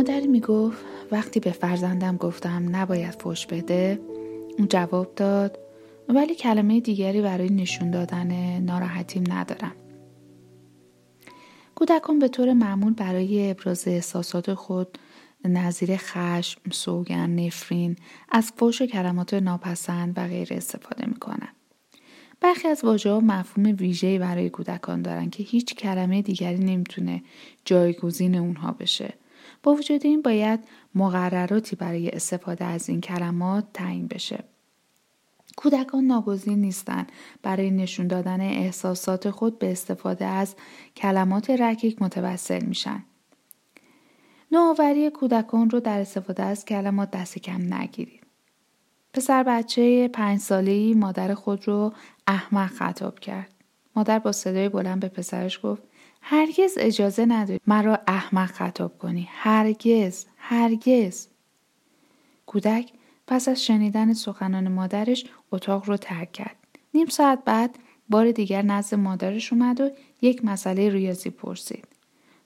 مادر میگفت وقتی به فرزندم گفتم نباید فحش بده، اون جواب داد ولی کلمه دیگری برای نشون دادن ناراحتیم ندارم. کودکان به طور معمول برای ابراز احساسات خود نظیر خشم، سوگن، نفرین، از فحش و کلمات ناپسند و غیره استفاده میکنن. برخی از واژه ها مفهوم ویژه‌ای برای کودکان دارن که هیچ کلمه دیگری نمیتونه جایگزین اونها بشه. با وجود این باید مقرراتی برای استفاده از این کلمات تعیین بشه. کودکان ناگزیر نیستن برای نشون دادن احساسات خود به استفاده از کلمات رکیک متوسل میشن. نوآوری کودکان رو در استفاده از کلمات دست کم نگیرید. پسر بچه 5 ساله‌ای مادر خود رو احمق خطاب کرد. مادر با صدای بلند به پسرش گفت هرگز اجازه نداری مرا احمق خطاب کنی. هرگز، هرگز. کودک پس از شنیدن سخنان مادرش اتاق رو ترک کرد. نیم ساعت بعد بار دیگر نزد مادرش اومد و یک مسئله ریاضی پرسید.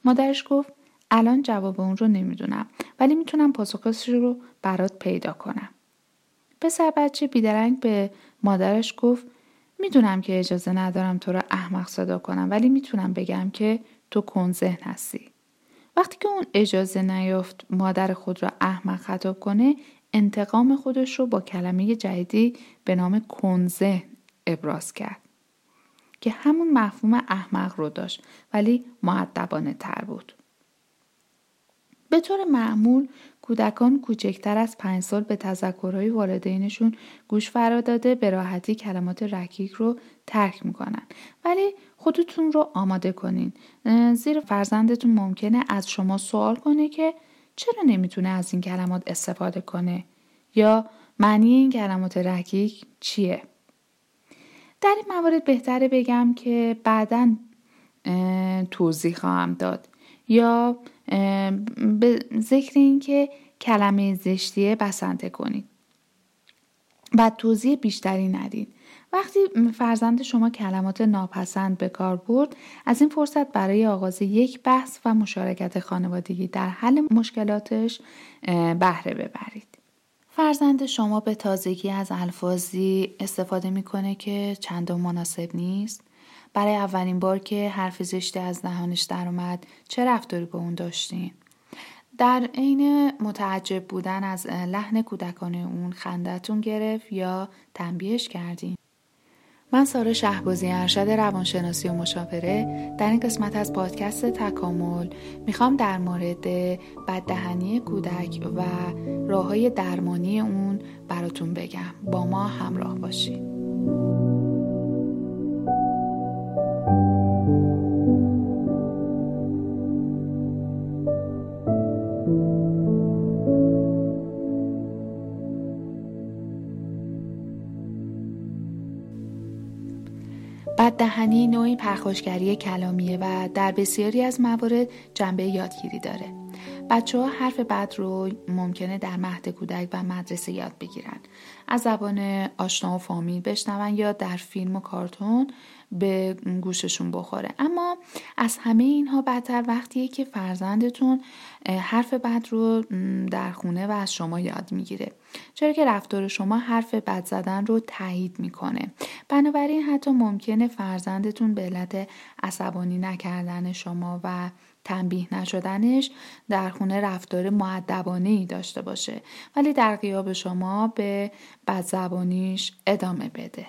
مادرش گفت الان جواب اون رو نمیدونم ولی میتونم پاسخش رو برات پیدا کنم. پسر بچه بیدرنگ به مادرش گفت میدونم که اجازه ندارم تو رو احمق صدا کنم ولی میتونم بگم که تو کنزهن هستی. وقتی که اون اجازه نیافت مادر خود رو احمق خطاب کنه، انتقام خودش رو با کلمه جدیدی به نام کنزهن ابراز کرد که همون مفهوم احمق رو داشت ولی مؤدبانه تر بود. به طور معمول کودکان کوچکتر از 5 سال به تذکرهای والدینشون گوش فرا داده به راحتی کلمات رکیک رو ترک میکنن. ولی خودتون رو آماده کنین. زیرا فرزندتون ممکنه از شما سوال کنه که چرا نمیتونه از این کلمات استفاده کنه؟ یا معنی این کلمات رکیک چیه؟ در این موارد بهتره بگم که بعداً توضیح خواهم داد. یا به ذکر این که کلمه زشتیه بسنده کنید. بعد توضیح بیشتری ندید. وقتی فرزند شما کلمات ناپسند به کار برد، از این فرصت برای آغاز یک بحث و مشارکت خانوادگی در حل مشکلاتش بهره ببرید. فرزند شما به تازگی از الفاظی استفاده میکنه که چندان مناسب نیست. برای اولین بار که حرف زشتی از دهانش در اومد چه رفتاری با اون داشتین؟ در عین متعجب بودن از لحن کودکانه اون خنده‌تون گرفت یا تنبیهش کردین؟ من سارا شهبازی، ارشد روانشناسی و مشاوره، در این قسمت از پادکست تکامل میخوام در مورد بددهنی کودک و راه‌های درمانی اون براتون بگم. با ما همراه باشید. بددهنی نوعی پرخاشگری کلامیه و در بسیاری از موارد جنبه یادگیری داره. بچه‌ها حرف بد رو ممکنه در مهد کودک و مدرسه یاد بگیرن. از زبان آشنا و فامیل بشنون یا در فیلم و کارتون به گوششون بخوره. اما از همه اینها بدتر وقتیه که فرزندتون حرف بد رو در خونه و از شما یاد میگیره. چرا که رفتار شما حرف بد زدن رو تایید میکنه. بنابراین حتی ممکنه فرزندتون به علت عصبانی نکردن شما و تنبیه نشدنش در خونه رفتار مؤدبانه‌ای داشته باشه ولی در غیاب شما به بدزبانیش ادامه بده.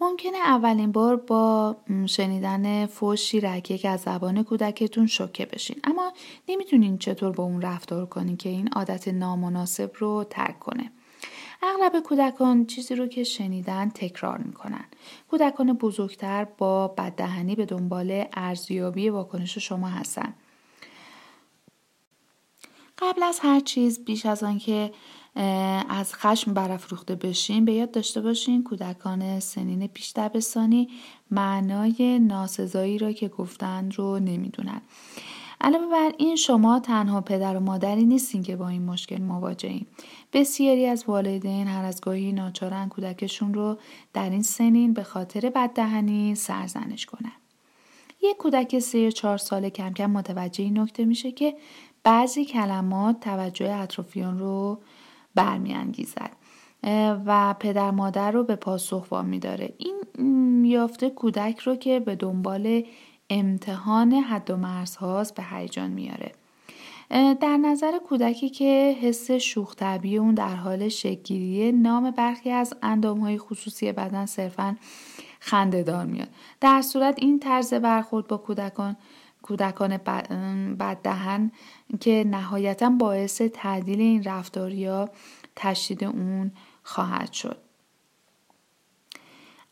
ممکنه اولین بار با شنیدن فحشی رکیک از زبان کودکتون شوکه بشین اما نمیتونین چطور با اون رفتار کنین که این عادت نامناسب رو ترک کنه. اغلب کودکان چیزی رو که شنیدن تکرار میکنن. کودکان بزرگتر با بددهنی به دنبال ارزیابی واکنش شما هستن. قبل از هر چیز بیش از آن که از خشم برافروخته بشین به یاد داشته باشین کودکان سنین پیش دبستانی معنای ناسزایی را که گفتند رو نمیدونن. علاوه بر این شما تنها پدر و مادری نیستین که با این مشکل مواجهین. بسیاری از والدین هر از گاهی ناچارن کودکشون رو در این سنین به خاطر بددهنی سرزنش کنن. یک کودک 3 یا 4 ساله کم کم متوجه این نکته میشه که بعضی کلمات توجه اطرافیان رو برمی‌انگیزد و پدر مادر رو به پاسخ وامی داره. این یافته کودک رو که به دنبال امتحان حد و مرزهاست به هیجان میاره. در نظر کودکی که حس شوخ طبیعی اون در حال شکل‌گیری، نام برخی از اندام‌های خصوصی بدن صرفاً خنده‌دار میاد. در صورت این طرز برخورد با کودکان بددهن که نهایتاً باعث تعدیل این رفتاریا تشدید اون خواهد شد.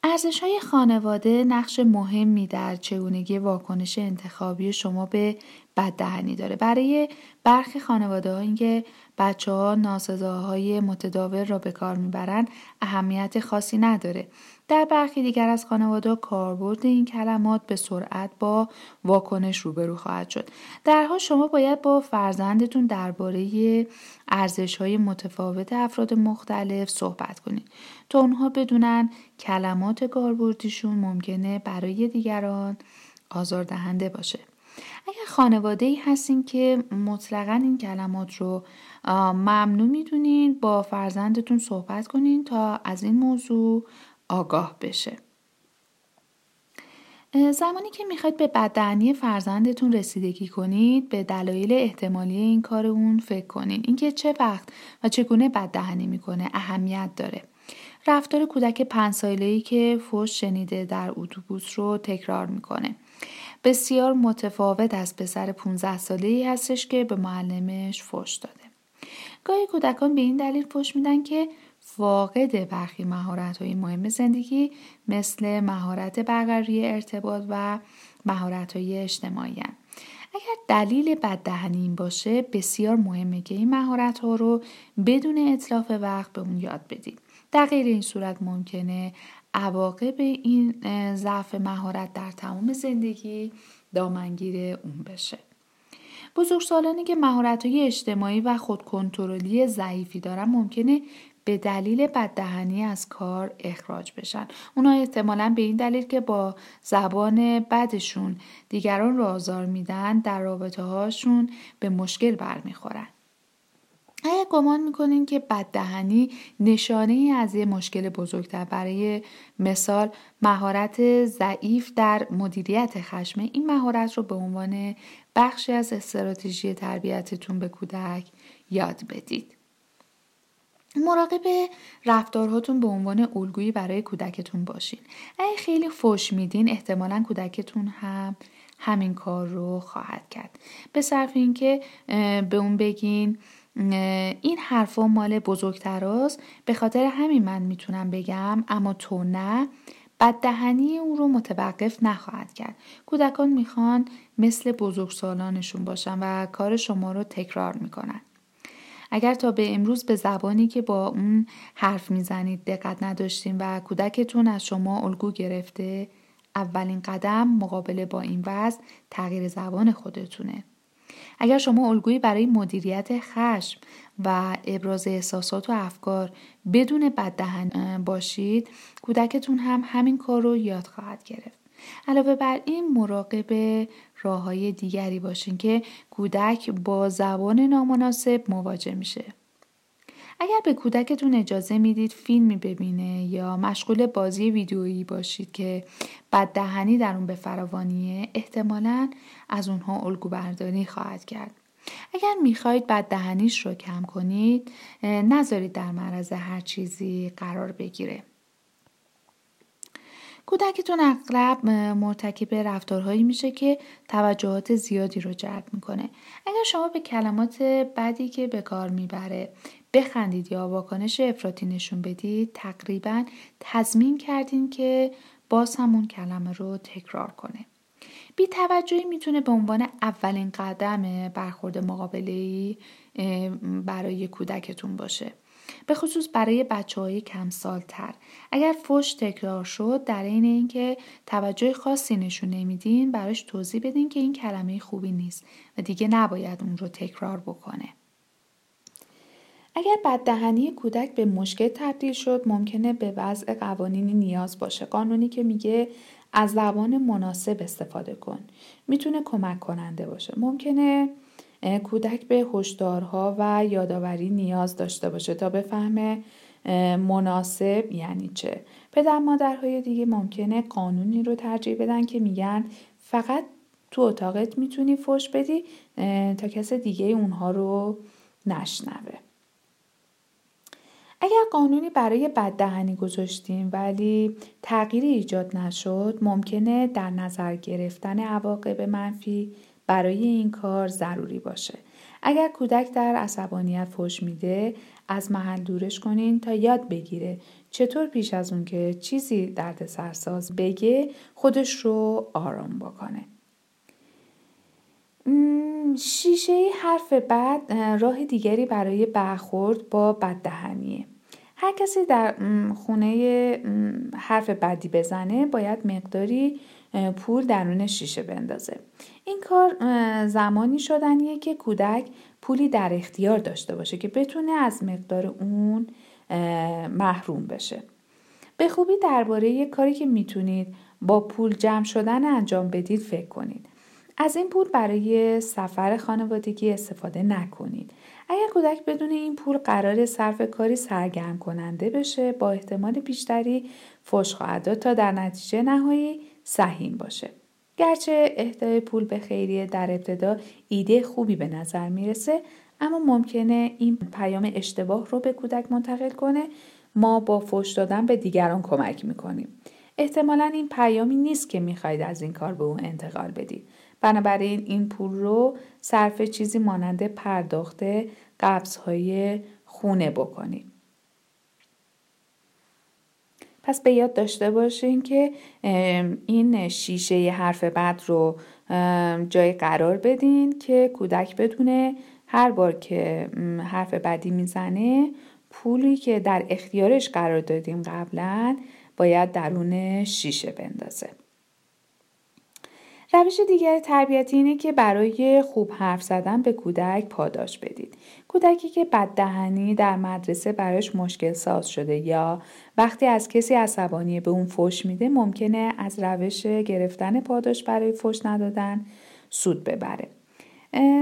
ارزش‌های خانواده نقش مهمی در چگونگی واکنش انتخابی شما به بددهنی داره. برای برخی خانواده‌ها اینکه بچه‌ها ناسزاهای متداول را به کار میبرن اهمیت خاصی نداره. در برخی دیگر از خانواده‌ها کاربرد این کلمات به سرعت با واکنش روبرو خواهد شد. در حال شما باید با فرزندتون درباره ارزش‌های متفاوت افراد مختلف صحبت کنید تا اونها بدونن کلمات کاربردیشون ممکنه برای دیگران آزاردهنده باشه. اگر خانواده‌ای هستین که مطلقاً این کلمات رو ممنوع می‌دونین، با فرزندتون صحبت کنین تا از این موضوع آگاه بشه. زمانی که میخواید به بددهنی فرزندتون رسیدگی کنید، به دلایل احتمالی این کار اون فکر کنین. اینکه چه وقت و چگونه بددهنی میکنه اهمیت داره. رفتار کودک 5 ساله‌ای که فحش شنیده در اتوبوس رو تکرار میکنه بسیار متفاوت از پسر 15 ساله‌ای هستش که به معلمش فحش داده. گاهی کودکان به این دلیل فحش میدن که واقعه برخی مهارت‌های مهم زندگی مثل مهارت برقراری ارتباط و مهارت‌های اجتماعی هستند. اگر دلیل بددهنی این باشه، بسیار مهمه که این مهارت‌ها رو بدون اتلاف وقت به اون یاد بدید. در غیر این صورت ممکنه عواقب این ضعف مهارت در تمام زندگی دامنگیر اون بشه. بزرگسالانی که مهارت‌های اجتماعی و خودکنترلی ضعیفی دارن ممکنه به دلیل بددهنی از کار اخراج بشن. اونا احتمالاً به این دلیل که با زبان بدشون دیگران رو آزار میدن، در رابطه هاشون به مشکل برمیخورن. اگه گمان میکنین که بددهنی نشانه‌ای از یه مشکل بزرگتر، برای مثال مهارت ضعیف در مدیریت خشم، این مهارت رو به عنوان بخشی از استراتژی تربیتتون به کودک یاد بدید. مراقب رفتارهاتون به عنوان الگویی برای کودکتون باشین. اگه خیلی فحش میدین، احتمالاً کودکتون هم همین کار رو خواهد کرد. به صرف این که به اون بگین این حرفا مال بزرگتراست، به خاطر همین من میتونم بگم اما تو نه، بددهنی اون رو متوقف نخواهد کرد. کودکان میخوان مثل بزرگسالانشون باشن و کار شما رو تکرار میکنن. اگر تا به امروز به زبانی که با اون حرف میزنید دقت نداشتیم و کودکتون از شما الگو گرفته، اولین قدم مقابله با این وضع تغییر زبان خودتونه. اگر شما الگویی برای مدیریت خشم و ابراز احساسات و افکار بدون بددهن باشید، کودکتون هم همین کار رو یاد خواهد گرفت. علاوه بر این، مراقب راه‌های دیگری باشین که کودک با زبان نامناسب مواجه میشه. اگر به کودکتون اجازه میدید فیلمی ببینه یا مشغول بازی ویدیویی باشید که بددهنی در اون به فراوانیه، احتمالاً از اونها الگو برداری خواهد کرد. اگر میخواید بددهنیش رو کم کنید، نذارید در معرض هر چیزی قرار بگیره. کودکتون اغلب مرتکب رفتارهایی میشه که توجهات زیادی رو جلب میکنه. اگر شما به کلمات بدی که به کار میبره بخندید یا واکنش افراطی نشون بدید، تقریبا تضمین کردین که باز همون کلمه رو تکرار کنه. بی توجهی میتونه به عنوان اولین قدم برخورد مقابله‌ای برای کودکتون باشه، به خصوص برای بچه‌های کم سال‌تر. اگر فحش تکرار شد، در عین اینکه توجه خاصی نشون نمیدین، براش توضیح بدین که این کلمه خوبی نیست و دیگه نباید اون رو تکرار بکنه. اگر بددهنی کودک به مشکل تبدیل شد، ممکنه به وضع قوانینی نیاز باشه. قانونی که میگه از زبان مناسب استفاده کن میتونه کمک کننده باشه. ممکنه کودک به هشدارها و یادآوری نیاز داشته باشه تا بفهمه مناسب یعنی چه. پدر مادرهای دیگه ممکنه قانونی رو ترجیح بدن که میگن فقط تو اتاقت میتونی فحش بدی تا کس دیگه اونها رو نشنوه. اگر قانونی برای بددهنی گذاشتیم ولی تغییری ایجاد نشد، ممکنه در نظر گرفتن عواقب منفی برای این کار ضروری باشه. اگر کودک در عصبانیت فحش میده، از محل دورش کنین تا یاد بگیره چطور پیش از اون که چیزی دردسرساز بگه خودش رو آرام بکنه. شیشه حرف بد راه دیگری برای برخورد با بددهنیه. هر کسی در خونه حرف بدی بزنه باید مقداری پول درون شیشه بندازه. این کار زمانی شدنیه که کودک پولی در اختیار داشته باشه که بتونه از مقدار اون محروم بشه. به خوبی درباره یک کاری که میتونید با پول جمع شدن انجام بدید فکر کنید. از این پول برای سفر خانوادگی استفاده نکنید. اگر کودک بدون این پول قرار صرف کاری سرگرم کننده بشه، با احتمال بیشتری فحش خواهد داد تا در نتیجه نهایی سهیم باشه. گرچه اهدای پول به خیریه در ابتدا ایده خوبی به نظر میرسه، اما ممکنه این پیام اشتباه رو به کودک منتقل کنه: ما با فحش دادن به دیگران کمک میکنیم. احتمالاً این پیامی نیست که میخواید از این کار به اون انتقال بدید. بنابراین این پول رو صرف چیزی مانند پرداخت قبض‌های خونه بکنید. پس به یاد داشته باشین که این شیشه حرف بد رو جای قرار بدین که کودک بدونه هر بار که حرف بدی میزنه، پولی که در اختیارش قرار دادیم قبلا باید درون شیشه بندازه. روش دیگر تربیتی اینه که برای خوب حرف زدن به کودک پاداش بدید. کودکی که بددهنی در مدرسه براش مشکل ساز شده یا وقتی از کسی عصبانی به اون فحش میده، ممکنه از روش گرفتن پاداش برای فحش ندادن سود ببره.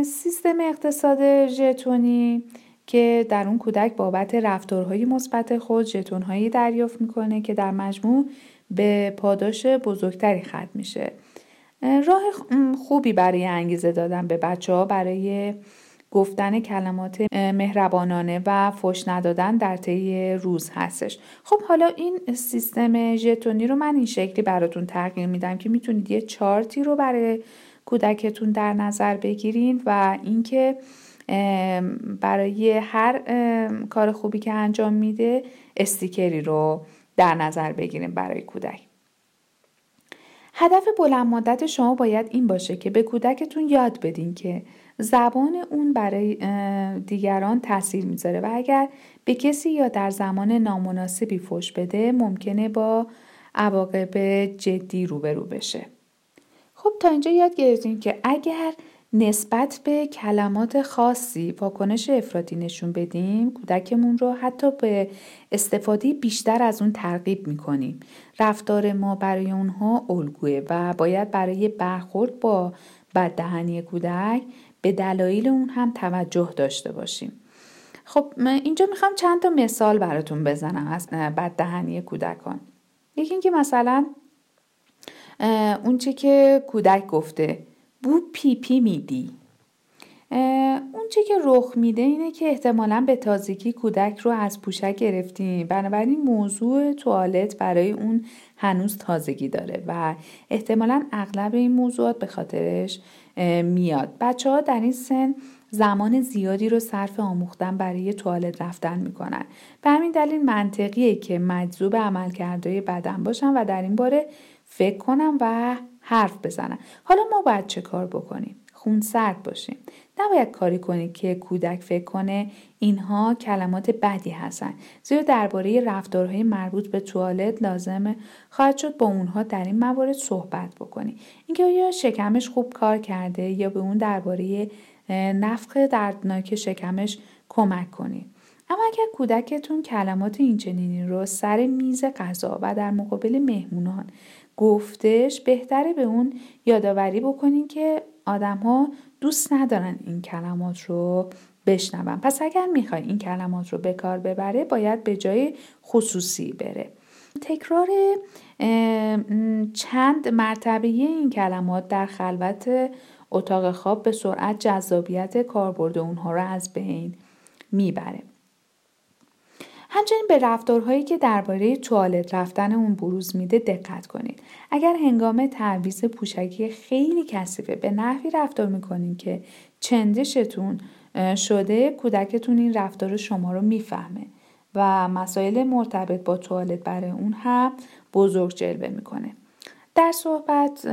سیستم اقتصاد ژتونی که در اون کودک بابت رفتارهای مثبت خود ژتون‌هایی دریافت میکنه که در مجموع به پاداش بزرگتری ختم میشه. راه خوبی برای انگیزه دادن به بچه‌ها برای گفتن کلمات مهربانانه و فحش ندادن در طی روز هستش. خب حالا این سیستم ژتونی رو من این شکلی براتون تغییر میدم که میتونید یه چارتی رو برای کودکتون در نظر بگیرین و اینکه برای هر کار خوبی که انجام میده استیکری رو در نظر بگیرین برای کودک. هدف بلند مدت شما باید این باشه که به کودکتون یاد بدین که زبان اون برای دیگران تاثیر میذاره و اگر به کسی یا در زمان نامناسبی فحش بده، ممکنه با عواقب جدی روبرو بشه. خب تا اینجا یاد گرفتیم که اگر نسبت به کلمات خاصی واکنش افراطی نشون بدیم، کودکمون رو حتی به استفاده بیشتر از اون ترغیب میکنیم. رفتار ما برای اونها الگوه و باید برای برخورد با بددهنی کودک به دلایل اون هم توجه داشته باشیم. خب اینجا میخوام چند تا مثال براتون بزنم از بددهنی کودکان. یکی اینکه مثلا اون چه که کودک گفته بو پی پی میدی. اون چه که رخ میده اینه که احتمالاً به تازگی کودک رو از پوشک گرفتیم، بنابراین موضوع توالت برای اون هنوز تازگی داره و احتمالاً اغلب این موضوعات به خاطرش میاد. بچه‌ها در این سن زمان زیادی رو صرف آموختن برای توالت رفتن میکنن. به همین دلیل منطقیه که مجذوب عملکردهای بدن باشن و در این باره فکر کنم و حرف بزنن. حالا ما باید چه کار بکنیم؟ خون سرد باشیم. نباید کاری کنید که کودک فکر کنه اینها کلمات بدی هستن، زیرا درباره رفتارهای مربوط به توالت لازم خواهد شد با اونها در این موارد صحبت بکنید. اینکه آیا شکمش خوب کار کرده یا به اون درباره نفخ دردناک شکمش کمک کنید. اما اگر کودکتون کلمات اینچنینی رو سر میز غذا و در مقابل مهمونان گفتش، بهتره به اون یادآوری بکنین که آدم‌ها دوست ندارن این کلمات رو بشنون. پس اگر میخواین این کلمات رو به کار ببره، باید به جای خصوصی بره. تکرار چند مرتبه این کلمات در خلوت اتاق خواب به سرعت جذابیت کاربرد اونها رو از بین میبره. همچنین به رفتارهایی که درباره توالت رفتن اون بروز میده دقت کنید. اگر هنگام تعویض پوشکی خیلی کثیفه به نحوی رفتار میکنین که چندشتون شده، کودکتون این رفتار شما رو میفهمه و مسائل مرتبط با توالت برای اون هم بزرگ جلوه میکنه. در صحبت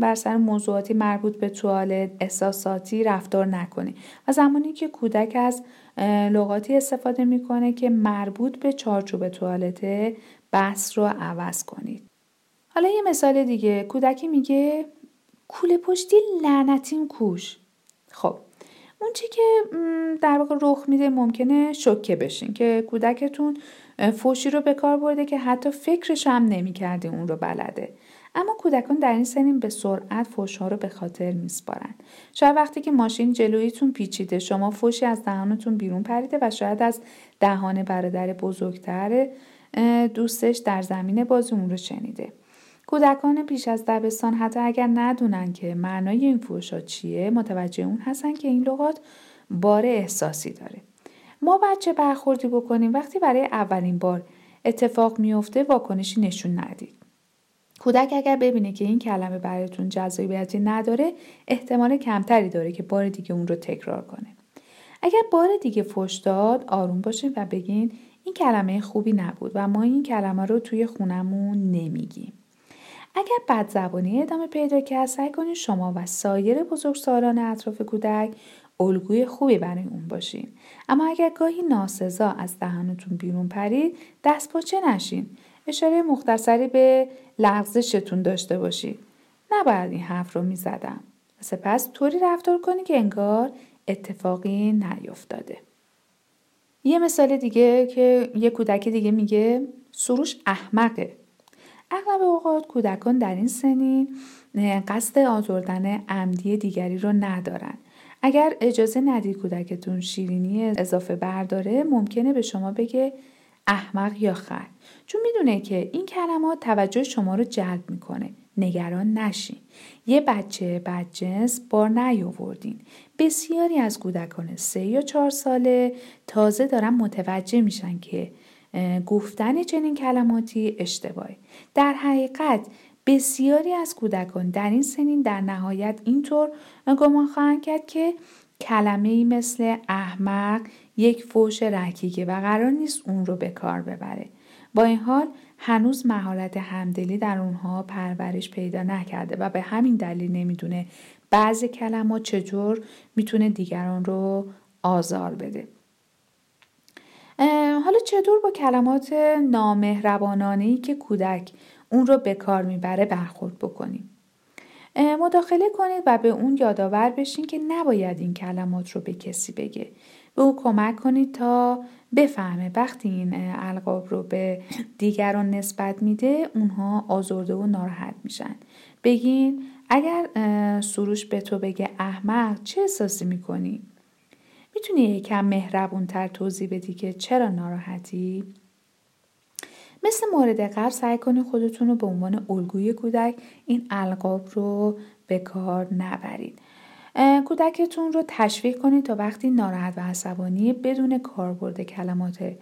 بر سر موضوعاتی مربوط به توالت احساساتی رفتار نکنید و زمانی که کودک از لغاتی استفاده میکنه که مربوط به چارچوب توالت، بحث رو عوض کنید. حالا یه مثال دیگه، کودکی میگه کوله پشتی لعنتین کوش. خب اون چی که در واقع رخ میده ممکنه شوکه بشین که کودکتون فوشی رو به کار برده که حتی فکرش هم نمی‌کرده اون رو بلده. اما کودکان در این سنین به سرعت فوش‌ها رو به خاطر میسپارن. شاید وقتی که ماشین جلویتون پیچیده، شما فوشی از دهانتون بیرون پریده و شاید از دهان برادر بزرگتر دوستش در زمین بازی اون رو شنیده. کودکان پیش از دبستان حتی اگر ندونن که معنای این فوش‌ها چیه، متوجه اون هستن که این لغات بار احساسی داره. ما بچه برخوردی بکنیم، وقتی برای اولین بار اتفاق میفته واکنشی نشون ندید. کودک اگر ببینه که این کلمه براتون جذابیتی نداره، احتمال کمتری داره که بار دیگه اون رو تکرار کنه. اگر بار دیگه فوش داد، آروم باشین و بگین این کلمه خوبی نبود و ما این کلمه رو توی خونمون نمیگیم. اگر بدزبانی ادامه پیدا کرد، سعی کنین شما و سایر بزرگسالان اطراف کودک الگوی خوبی برای اون باشین. اما اگر گاهی ناسزا از دهانتون بیرون پرید، دست پاچه نشین. اشاره مختصری به لغزشتون داشته باشید. نباید این حرف رو میزدم. سپس طوری رفتار کنی که انگار اتفاقی نیفتاده. یه مثال دیگه که یه کودک دیگه میگه سروش احمقه. اغلب اوقات کودکان در این سنین قصد آزردن عمدی دیگری رو ندارن. اگر اجازه ندید کودکتون شیرینی اضافه برداره، ممکنه به شما بگه احمق یا خر، چون میدونه که این کلمات توجه شما رو جلب میکنه. نگران نشین. یه بچه بدجنس بار نیاوردین. بسیاری از کودکان 3 یا 4 ساله تازه دارن متوجه میشن که گفتن چنین کلماتی اشتباهه. در حقیقت بسیاری از کودکان در این سنین در نهایت اینطور گمان خواهند کرد که کلمه‌ای مثل احمق یک فوش رکیکه و قرار نیست اون رو به کار ببره. با این حال هنوز مهارت همدلی در اونها پرورش پیدا نکرده و به همین دلیل نمیدونه بعضی کلمات چجور میتونه دیگران رو آزار بده. حالا چطور با کلمات نامهربانانه‌ای که کودک اون رو به کار میبره برخورد بکنیم؟ مداخله کنید و به اون یادآور بشین که نباید این کلمات رو به کسی بگه. به او کمک کنید تا بفهمه وقتی این القاب رو به دیگران نسبت میده، اونها آزرده و ناراحت میشن. بگین اگر سروش به تو بگه احمق، چه احساسی میکنی؟ میتونی یکم مهربونتر توضیح بدی که چرا ناراحتی؟ مثل مورد قبل سعی کنید خودتون رو به عنوان الگوی کودک این القاب رو به کار نبرید. کودکتون رو تشویق کنید تا وقتی ناراحت و عصبانی بدون کاربرد کلمات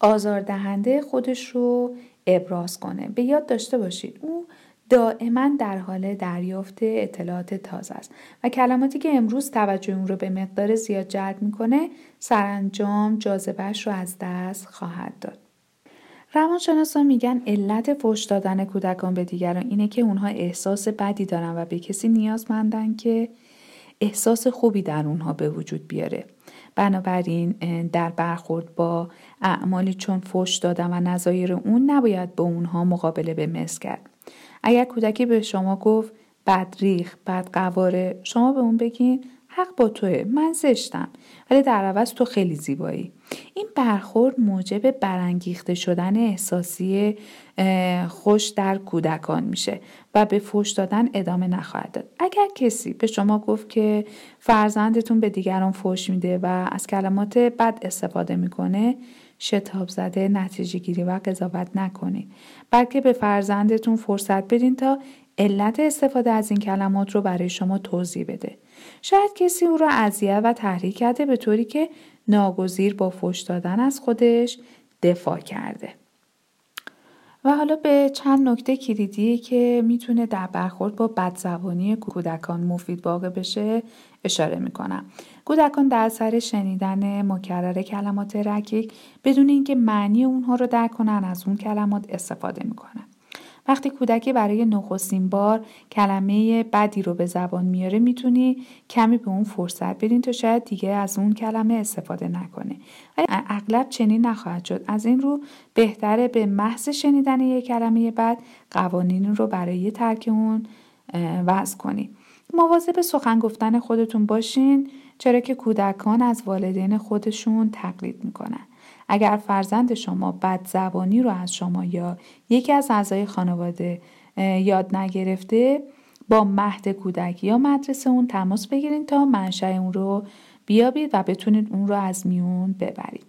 آزاردهنده خودش رو ابراز کنه. به یاد داشته باشید او دائما در حال دریافت اطلاعات تازه است و کلماتی که امروز توجه اون رو به مقدار زیاد جلب میکنه، سرانجام جاذبه‌اش رو از دست خواهد داد. روانشناسان میگن علت فحش دادن کودکان به دیگران اینه که اونها احساس بدی دارن و به کسی نیازمندن که احساس خوبی در اونها به وجود بیاره. بنابراین در برخورد با اعمالی چون فحش دادن و نظایر اون نباید با اونها مقابله به مثل کرد. اگر کودکی به شما گفت بد ریخ، بد قواره، شما به اون بگین حق با توه، من زشتم ولی در عوض تو خیلی زیبایی. این برخورد موجب برانگیخته شدن احساسی خوش در کودکان میشه و به فحش دادن ادامه نخواهد داد. اگر کسی به شما گفت که فرزندتون به دیگران فحش میده و از کلمات بد استفاده میکنه، شتاب زده، نتیجه گیری و قضاوت نکنید، بلکه به فرزندتون فرصت بدین تا علت استفاده از این کلمات رو برای شما توضیح بده. شاید کسی او را اذیت و تحریک کرده به طوری که ناگزیر با فحش دادن از خودش دفاع کرده. و حالا به چند نکته کلیدی که میتونه در برخورد با بدزبانی کودکان مفید واقع بشه اشاره میکنم. کودکان در اثر شنیدن مکرر کلمات رکیک بدون اینکه معنی اونها رو درک کنن از اون کلمات استفاده میکنن. وقتی کودکی برای نخستین بار کلمه بدی رو به زبان میاره، میتونی کمی به اون فرصت بدین تا شاید دیگه از اون کلمه استفاده نکنه. اغلب چنین نخواهد شد. از این رو بهتره به محض شنیدن یک کلمه بد قوانین رو برای ترک اون وضع کنی. مواظب سخن گفتن خودتون باشین، چرا که کودکان از والدین خودشون تقلید میکنن. اگر فرزند شما بدزبانی رو از شما یا یکی از اعضای خانواده یاد نگرفته، با مهد کودک یا مدرسه اون تماس بگیرین تا منشأ اون رو بیابید و بتونید اون رو از میون ببرید.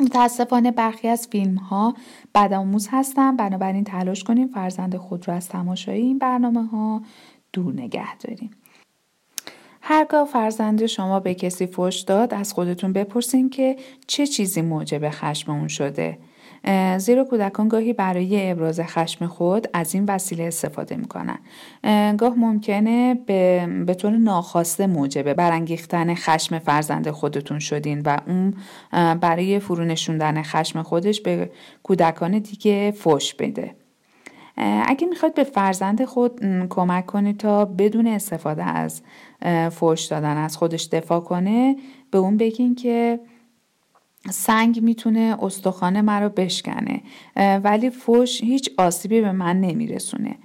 متاسفانه برخی از فیلم ها بدآموز هستن، بنابراین تلاش کنین فرزند خود رو از تماشای این برنامه ها دور نگه دارین. هرگاه فرزند شما به کسی فحش داد، از خودتون بپرسین که چه چیزی موجب خشم اون شده، زیرا کودکان گاهی برای ابراز خشم خود از این وسیله استفاده میکنن. گاه ممکنه به طور ناخواسته موجب برانگیختن خشم فرزند خودتون شدین و اون برای فرونشوندن خشم خودش به کودکان دیگه فحش بده. اگه میخواید به فرزند خود کمک کنید تا بدون استفاده از فحش دادن از خودش دفاع کنه، به اون بگین که سنگ میتونه استخوان مرا بشکنه ولی فحش هیچ آسیبی به من نمیرسونه.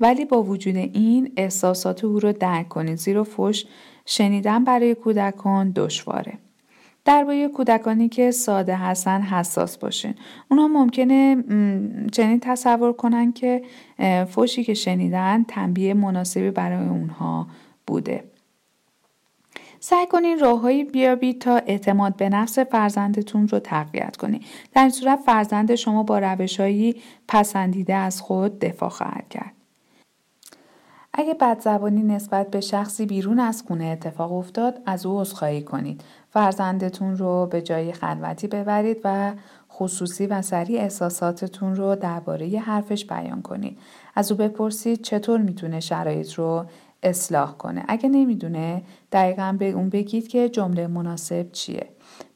ولی با وجود این احساسات او رو درک کنید، زیرا فحش شنیدن برای کودکان دشواره. درباره کودکانی که ساده هستن حساس باشین. اونا ممکنه چنین تصور کنن که فحشی که شنیدن تنبیه مناسبی برای اونها بوده. سعی کنین راههایی بیابید تا اعتماد به نفس فرزندتون رو تقویت کنین. در این صورت فرزند شما با روش‌هایی پسندیده از خود دفاع خواهد کرد. اگه بدزبانی نسبت به شخصی بیرون از خونه اتفاق افتاد، از او عذرخواهی کنید. فرزندتون رو به جای خلوتی ببرید و خصوصی و سریع احساساتتون رو درباره حرفش بیان کنید. از او بپرسید چطور میتونه شرایط رو اصلاح کنه. اگه نمیدونه، دقیقاً به اون بگید که جمله مناسب چیه.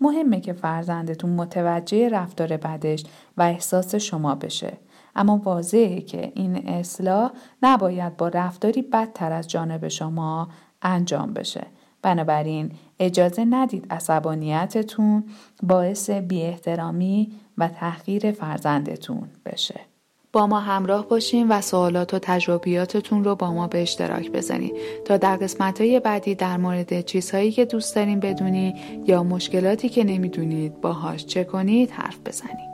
مهمه که فرزندتون متوجه رفتار بدش و احساس شما بشه. اما واضحه که این اصلاح نباید با رفتاری بدتر از جانب شما انجام بشه. بنابراین اجازه ندید عصبانیتتون باعث بی‌احترامی و تحقیر فرزندتون بشه. با ما همراه باشین و سوالات و تجربیاتتون رو با ما به اشتراک بذارین تا در قسمت‌های بعدی در مورد چیزهایی که دوست دارین بدونی یا مشکلاتی که نمیدونید باهاش چه کنید حرف بزنید.